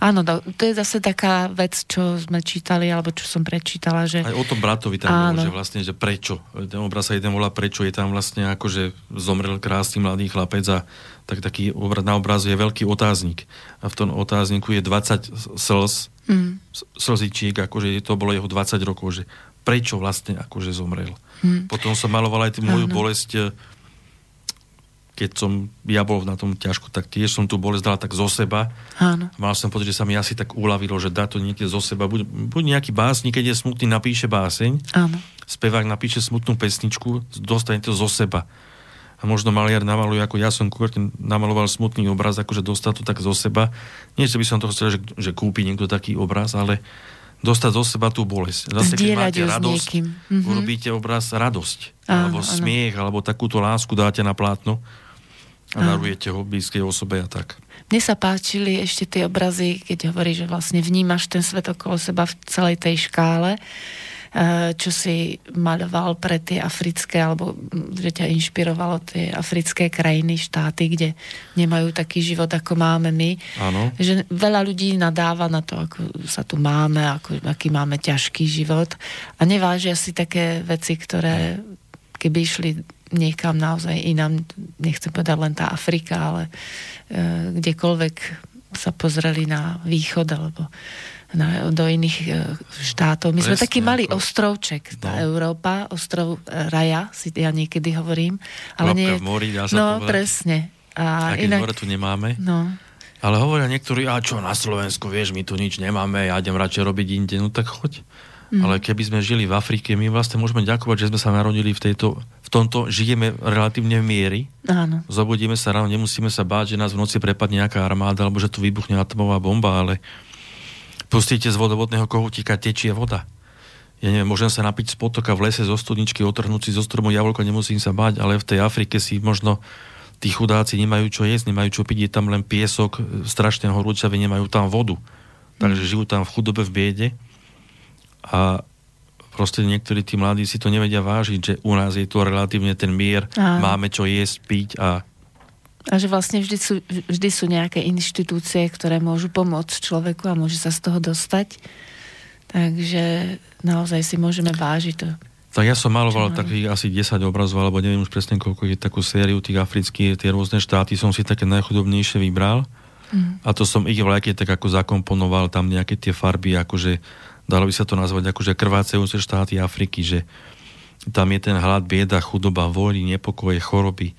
Áno, to je zase taká vec, čo sme čítali, alebo čo som prečítala, že... Aj o tom bratovi tam bolo, že vlastne, že prečo. Ten obraz sa jeden volá Prečo, je tam vlastne ako, že zomrel krásny mladý chlapec a tak, taký obraz, na obrazu je veľký otáznik. A v tom otázniku je 20 slz, slzičiek, akože to bolo jeho 20 rokov, že prečo vlastne akože zomrel. Potom som maloval aj moju bolesť, keď som ja bol na tom ťažko, tak tiež som tú bolesť dala tak zo seba. Áno. Mal som pocit, že sa mi asi tak uľavilo, že dá to niekde zo seba. Buď nejaký básnik, keď je smutný, napíše báseň. Áno. Spevák napíše smutnú pesničku, dostane to zo seba. A možno maliar namaluje, ako ja som konkrétne namaloval smutný obraz, akože dostať to tak zo seba. Nie, že by som to chcel, že kúpi niekto taký obraz, ale dostať zo seba tú bolesť. Zase, keď máte radosť, urobíte obraz radosť, alebo smiech, alebo takúto lásku dáte na plátno. A darujete ho blízkej osobe a tak. Mne sa páčili ešte tie obrazy, keď hovoríš, že vlastne vnímaš ten svet okolo seba v celej tej škále, čo si maľoval pre tie africké, alebo že ťa inšpirovalo tie africké krajiny, štáty, kde nemajú taký život, ako máme my. Áno. Že veľa ľudí nadáva na to, ako sa tu máme, aký máme ťažký život a nevážia si také veci, ktoré keby išli niekam naozaj inám, nechcem povedať len tá Afrika, ale kdekoľvek sa pozreli na východ alebo do iných štátov. My sme presne, taký malý ostrovček, tá Európa, ostrov Raja, si ja niekedy hovorím. Ale nie, v mori, dá sa povedať. Presne. A keď inak, more tu nemáme, Ale hovoria niektorí, a čo na Slovensku, vieš, my tu nič nemáme, ja idem radšej robiť inde, no tak choď. Ale keby sme žili v Afrike, my vlastne môžeme ďakovať, že sme sa narodili v tomto, žijeme relatívne v miery. Áno. Zobudíme sa ráno, nemusíme sa báť, že nás v noci prepadne nejaká armáda, alebo že tu vybuchne atomová bomba, ale pustíte z vodovodného kohútika, tečie voda. Ja neviem, môžem sa napiť z potoka v lese zo studničky, otrhnúť si zo stromu jablko, nemusím sa báť, ale v tej Afrike si možno tí chudáci nemajú čo jesť, nemajú čo piť, je tam len piesok, strašne horúčavý, nemajú tam vodu. Takže žijú tam v chudobe, v biede. A proste niektorí tí mladí si to nevedia vážiť, že u nás je to relatívne ten mier, máme čo jesť, piť a že vlastne vždy sú nejaké inštitúcie, ktoré môžu pomôcť človeku a môže sa z toho dostať. Takže naozaj si môžeme vážiť to. Tak ja som maloval takých asi 10 obrazov, alebo neviem už presne koľko je takú sériu tých afrických, tie rôzne štáty som si také najchudobnejšie vybral. A to som ich vlajky tak ako zakomponoval tam nejaké tie farby, akože dalo by sa to nazvať akože krvácajúce štáty Afriky, že tam je ten hlad, bieda, chudoba, vojny, nepokoje, choroby.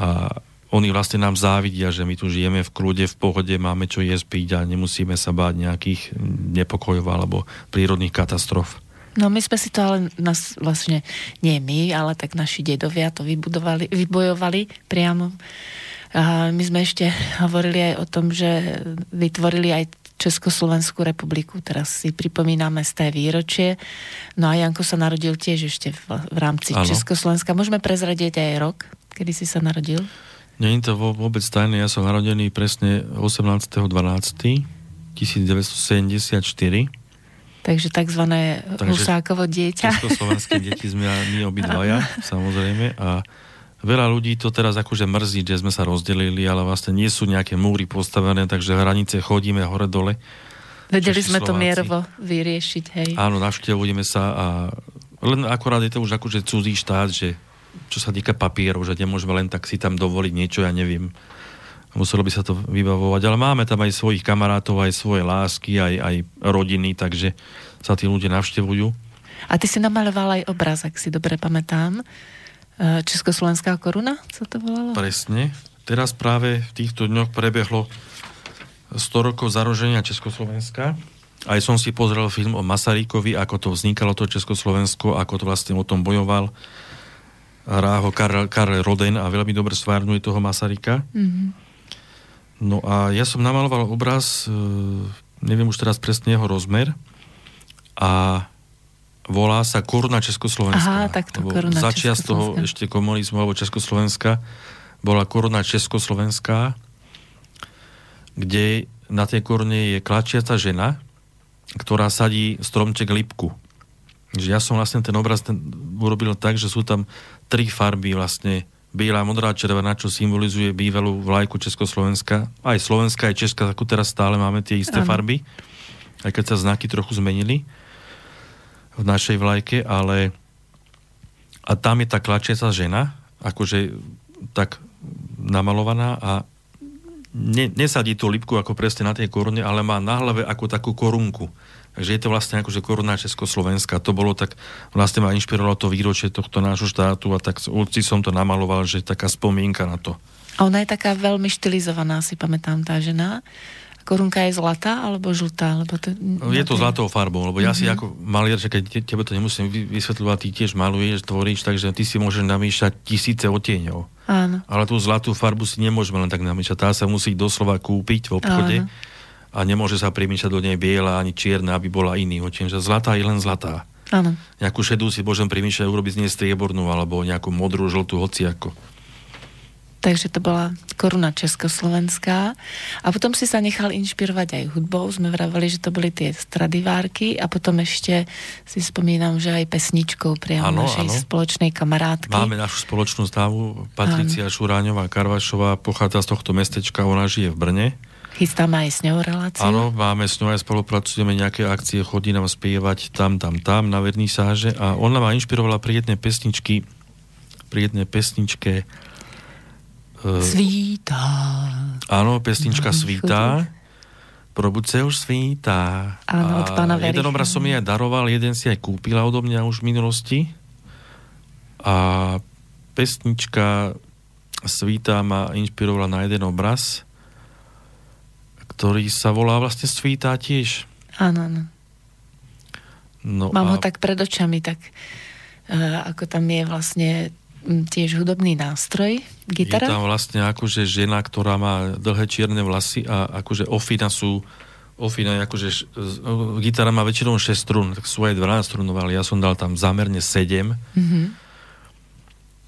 A oni vlastne nám závidia, že my tu žijeme v kľude, v pohode, máme čo jesť, piť a nemusíme sa báť nejakých nepokojov alebo prírodných katastrof. No my sme si to ale, nás vlastne nie my, ale tak naši dedovia to vybojovali priamo. A my sme ešte hovorili aj o tom, že vytvorili aj Československú republiku. Teraz si pripomíname z té výročie. No a Janko sa narodil tiež ešte v rámci Československa. Môžeme prezradiť aj rok, kedy si sa narodil? Nie je to vôbec tajné. Ja som narodený presne 18.12.1974. Takže takzvané Husákovo dieťa. Československé deti sme my obidvaja, samozrejme. A veľa ľudí to teraz akože mrzí, že sme sa rozdelili, ale vlastne nie sú nejaké múry postavené, takže hranice chodíme hore-dole. Vedeli Češi, sme Slováci. To mierovo vyriešiť, hej. Áno, navštevujeme sa a len akorát je to už akože cudzí štát, že čo sa týka papierov, že nemôžeme len tak si tam dovoliť niečo, ja neviem. Muselo by sa to vybavovať, ale máme tam aj svojich kamarátov, aj svoje lásky, aj rodiny, takže sa tí ľudia navštevujú. A ty si namaloval aj obraz, ak si dobre pamätám. Československá koruna, co to volalo? Presne. Teraz práve v týchto dňoch prebehlo 100 rokov založenia Československa. Aj som si pozrel film o Masarykovi, ako to vznikalo to Československo, ako to vlastne o tom bojoval. Hrá ho Karel Roden a veľmi dobre stvárňuje toho Masaryka. Mm-hmm. No a ja som namaloval obraz, neviem už teraz presne jeho rozmer, a volá sa Koruna Československá. Aha, takto Koruna Československá. Začias toho ešte komunizmu alebo Československa bola Koruna Československá, kde na tej korune je klačiaca žena, ktorá sadí stromček lipku. Ja som vlastne ten obraz urobil tak, že sú tam tri farby vlastne, biela, modrá, červená, čo symbolizuje bývalú vlajku Československa. Aj Slovenska, aj Česka, ako teraz stále máme tie isté farby, aj keď sa znaky trochu zmenili v našej vlajke, ale a tam je tá klačiaca žena, akože tak namalovaná a nesadí tú lipku ako presne na tej korune, ale má na hlave ako takú korunku. Takže je to vlastne akože koruna Československa. To bolo tak, vlastne ma inšpirovalo to výročie tohto nášho štátu a tak určite som to namaloval, že taká spomienka na to. A ona je taká veľmi štilizovaná, si pamätám, tá žena. Korunka je zlatá, alebo žltá? Alebo to... Je to zlatou farbou, lebo ja si ako malier, že keď tebe to nemusím vysvetľovať, ty tiež maluješ, tvoríš, takže ty si môžeš namýšať tisíce odtieňov. Áno. Ale tú zlatú farbu si nemôžeme len tak namýšať. Tá sa musí doslova kúpiť v obchode. Áno. A nemôže sa primýšať do nej biela ani čierna, aby bola iný odtieň. Zlatá je len zlatá. Áno. Nejakú šedú si môžem primýšať, urobiť z nej striebornú, alebo nejakú modrú, žltú, hociako. Takže to bola koruna Československá. A potom si sa nechal inšpirovať aj hudbou. Sme vraveli, že to boli tie Stradivárky a potom ešte si spomínam, že aj pesničkou priamo našej spoločnej kamarátky. Máme našu spoločnú známu Patrícia Šuráňová-Karvašová, pochádza z tohto mestečka, ona žije v Brne. Chystáme aj s ňou reláciu. Áno, máme s ňou aj spolupracujeme, nejaké akcie, chodí nám spievať tam na vernisáže a ona ma inšpirovala pri jednej pesničke Svítá. Áno, pesnička Svítá. Probuď sa už svítá. Áno, od pána Vericha. Jeden obraz som jej daroval, jeden si aj kúpila odo mňa už v minulosti. A pesnička Svítá ma inšpirovala na jeden obraz. ktorý sa volá vlastne Svítá tiež. Áno, áno. No mám ho tak pred očami, tak ako tam je vlastne tiež hudobný nástroj, gitara. Je tam vlastne akože žena, ktorá má dlhé čierne vlasy a akože ofína akože gitara má väčšinou 6 strún, tak sú aj 12 strunové, ale ja som dal tam zámerne 7. Mhm.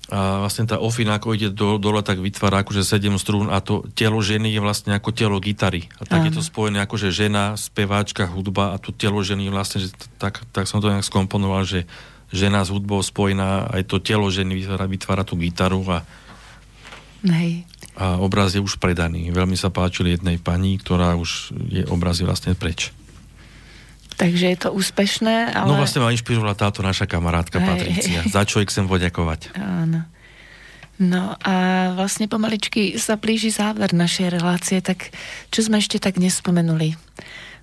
A vlastne tá ofina, ako ide dole, tak vytvára akože 7 strún a to telo ženy je vlastne ako telo gitary. A tak je to spojené akože žena, speváčka, hudba a to telo ženy vlastne, že tak som to nejak skomponoval, že žena s hudbou spojená, aj to telo ženy vytvára tú gitaru a obraz je už predaný. Veľmi sa páčil jednej pani, ktorá už je obraz vlastne preč. Takže je to úspešné, ale... No vlastne ma inšpirovala táto naša kamarátka Patrícia, za čo jej chcem poďakovať. Áno. No a vlastne pomaličky sa blíži záver našej relácie, tak čo sme ešte tak nespomenuli?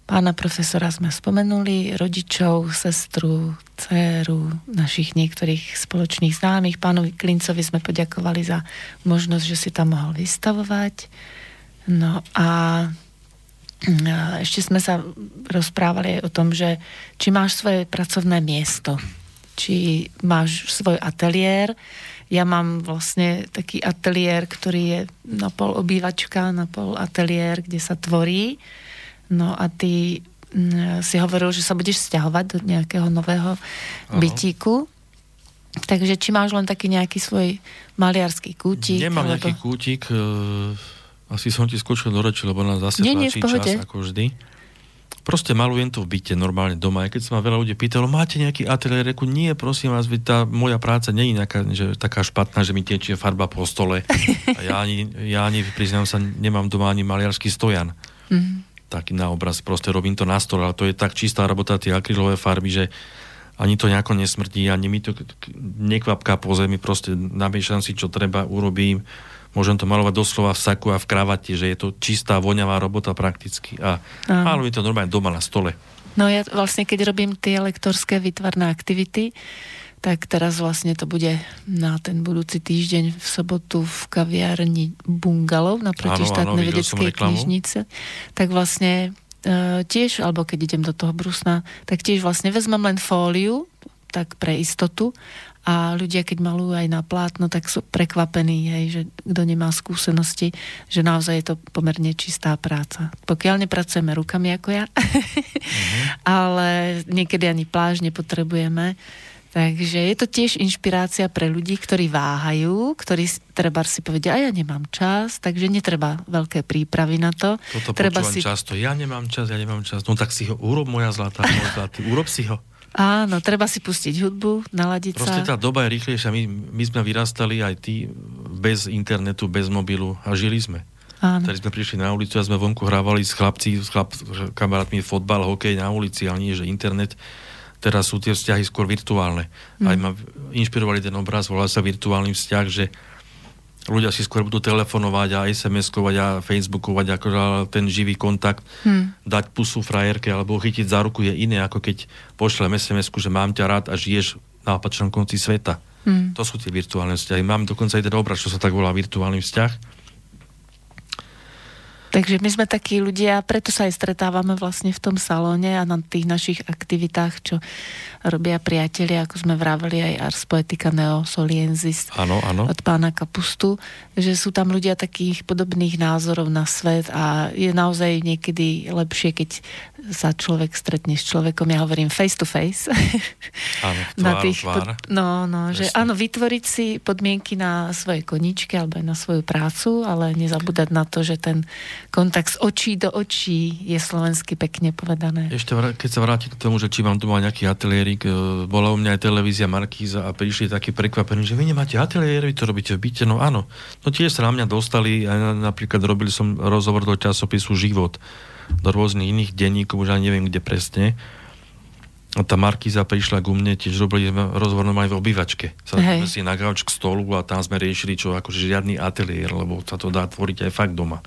Pána profesora sme spomenuli, rodičov, sestru, dceru, našich niektorých spoločných známych. Pánovi Klincovi sme poďakovali za možnosť, že si tam mohol vystavovať. No a... ešte sme sa rozprávali o tom, že či máš svoje pracovné miesto, či máš svoj ateliér. Ja mám vlastne taký ateliér, ktorý je na pol obývačka, na pol ateliér, kde sa tvorí. No a ty si hovoril, že sa budeš sťahovať do nejakého nového bytíku. Takže či máš len taký nejaký svoj maliarský kútik? Nemám alebo... nejaký kútik... Asi som ti skočil do reči, lebo nás zase tlačí čas, ako vždy. Proste malujem to v byte, normálne doma. A keď sa ma veľa ľudí pýtalo, máte nejaký ateliér? Reku, nie, prosím vás, tá moja práca nie je nejaká, že, taká špatná, že mi tečie farba po stole. A ja ani priznám sa, nemám doma ani maliarský stojan. Mm-hmm. Taký na obraz, proste robím to na stole, ale to je tak čistá robota, tie akrylové farby, že ani to nejako nesmrdí, ani mi to nekvapká po zemi, proste namiešam si, čo treba, urobím. Môžem to malovať doslova v saku a v kravati, že je to čistá, voňavá robota prakticky. A malujem to normálne doma na stole. No ja vlastne, keď robím tie lektorské výtvarné aktivity, tak teraz vlastne to bude na ten budúci týždeň v sobotu v kaviarni Bungalov na protištátnej vedeckej knižnice. Tak vlastne tiež, alebo keď idem do toho brusna, tak tiež vlastne vezmem len fóliu, tak pre istotu. A ľudia, keď malujú aj na plátno, tak sú prekvapení, hej, že kto nemá skúsenosti, že naozaj je to pomerne čistá práca. Pokiaľ nepracujeme rukami ako ja, ale niekedy ani pláž nepotrebujeme. Takže je to tiež inšpirácia pre ľudí, ktorí váhajú, ktorí treba si povedia, ja nemám čas, takže netreba veľké prípravy na to. Toto treba počúvam si... často, ja nemám čas, no tak si ho urob, moja zlatá, urob si ho. Áno, treba si pustiť hudbu, naladiť sa. Proste tá doba je rýchlejšia. My sme vyrastali aj tí bez internetu, bez mobilu a žili sme. Áno. Tady sme prišli na ulicu a sme vonku hrávali s kamarátmi fotbal, hokej na ulici, ale nie, že internet. Teraz sú tie vzťahy skôr virtuálne. Aj ma inšpirovali ten obraz, volá sa virtuálny vzťah, že ľudia si skôr budú telefonovať a SMS-kovať a Facebookovať, akože ten živý kontakt, dať pusu frajerke alebo chytiť za ruku je iné, ako keď pošlem SMS-ku, že mám ťa rád a žiješ na opačnom konci sveta. To sú tie virtuálne vzťahy. Mám dokonca aj ten obraz, čo sa tak volá virtuálny vzťah. Takže my sme takí ľudia, preto sa aj stretávame vlastne v tom salóne a na tých našich aktivitách, čo robia priatelia, ako sme vraveli aj Ars Poetica Neosoliensis od pána Kapustu, že sú tam ľudia takých podobných názorov na svet a je naozaj niekedy lepšie, keď sa človek stretne s človekom, ja hovorím face to face. Áno, tvár. Že áno, vytvoriť si podmienky na svoje koníčky alebo na svoju prácu, ale nezabúdať na to, že ten kontakt z očí do očí je slovensky pekne povedané. Ešte keď sa vrátim k tomu, že či mám tu mal nejaký ateliérik, bola u mňa aj televízia Markíza a prišli takí prekvapení, že vy nemáte ateliér, vy to robíte v byte, no áno. No tiež sa na mňa dostali, aj napríklad robil som rozhovor do časopisu Život, do rôznych iných denníkov, už ani neviem kde presne. A tá Markíza prišla ku mne, tiež robili rozhovor aj v obývačke. Sadli sme si na gauč k stolu a tam sme riešili, čo akože žiadny ateliér, lebo sa to dá tvoriť aj fakt doma.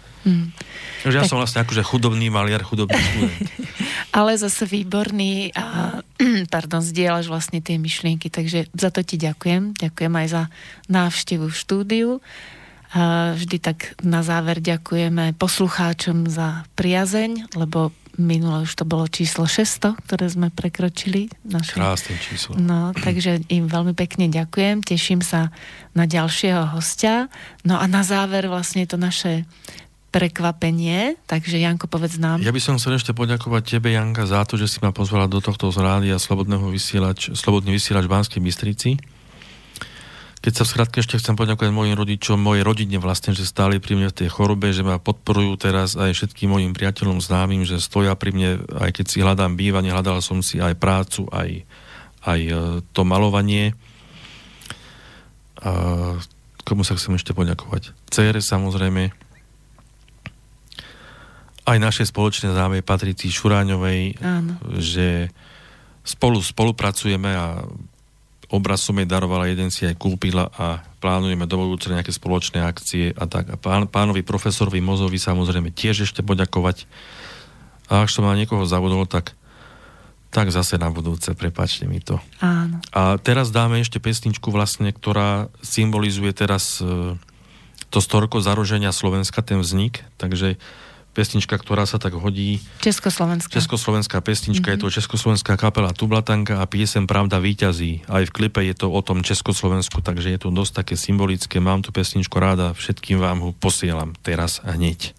Takže ja som vlastne akože chudobný maliar, chudobný student. Ale zase výborný a zdieľaš vlastne tie myšlienky, takže za to ti ďakujem. Ďakujem aj za návštevu v štúdiu. Vždy tak na záver ďakujeme poslucháčom za priazeň, lebo minule už to bolo číslo 600, ktoré sme prekročili. Krásne číslo. No, takže im veľmi pekne ďakujem. Teším sa na ďalšieho hostia. No a na záver vlastne to naše prekvapenie, takže Janko, povedz nám. Ja by som chcel ešte poďakovať tebe, Janka, za to, že si ma pozvala do tohto rádia Slobodný vysielač v Banskej Bystrici. Keď sa v skratke ešte chcem poďakovať mojim rodičom, mojej rodine vlastne, že stáli pri mne v tej chorobe, že ma podporujú teraz aj všetkým mojim priateľom známym, že stoja pri mne, aj keď si hľadám bývanie, hľadala som si aj prácu, aj to malovanie. A komu sa chcem ešte poďakovať? Cére samozrejme, aj našej spoločnej známej Patrícii Šuráňovej, áno, že spolupracujeme a obraz som jej darovala, jeden si aj kúpila a plánujeme do budúce nejaké spoločné akcie a tak. A pánovi profesorovi Mozovi samozrejme tiež ešte poďakovať. A ak som na niekoho zavodol, tak zase na budúce, prepáčte mi to. Áno. A teraz dáme ešte pesničku vlastne, ktorá symbolizuje teraz to 100 rokov zaroženia Slovenska, ten vznik, takže pesnička, ktorá sa tak hodí. Československá pesnička, je to československá kapela Tublatanka a piesem Pravda víťazí. Aj v klipe je to o tom Československu, takže je to dosť také symbolické. Mám tu pesničku ráda, všetkým vám ho posielam teraz hneď.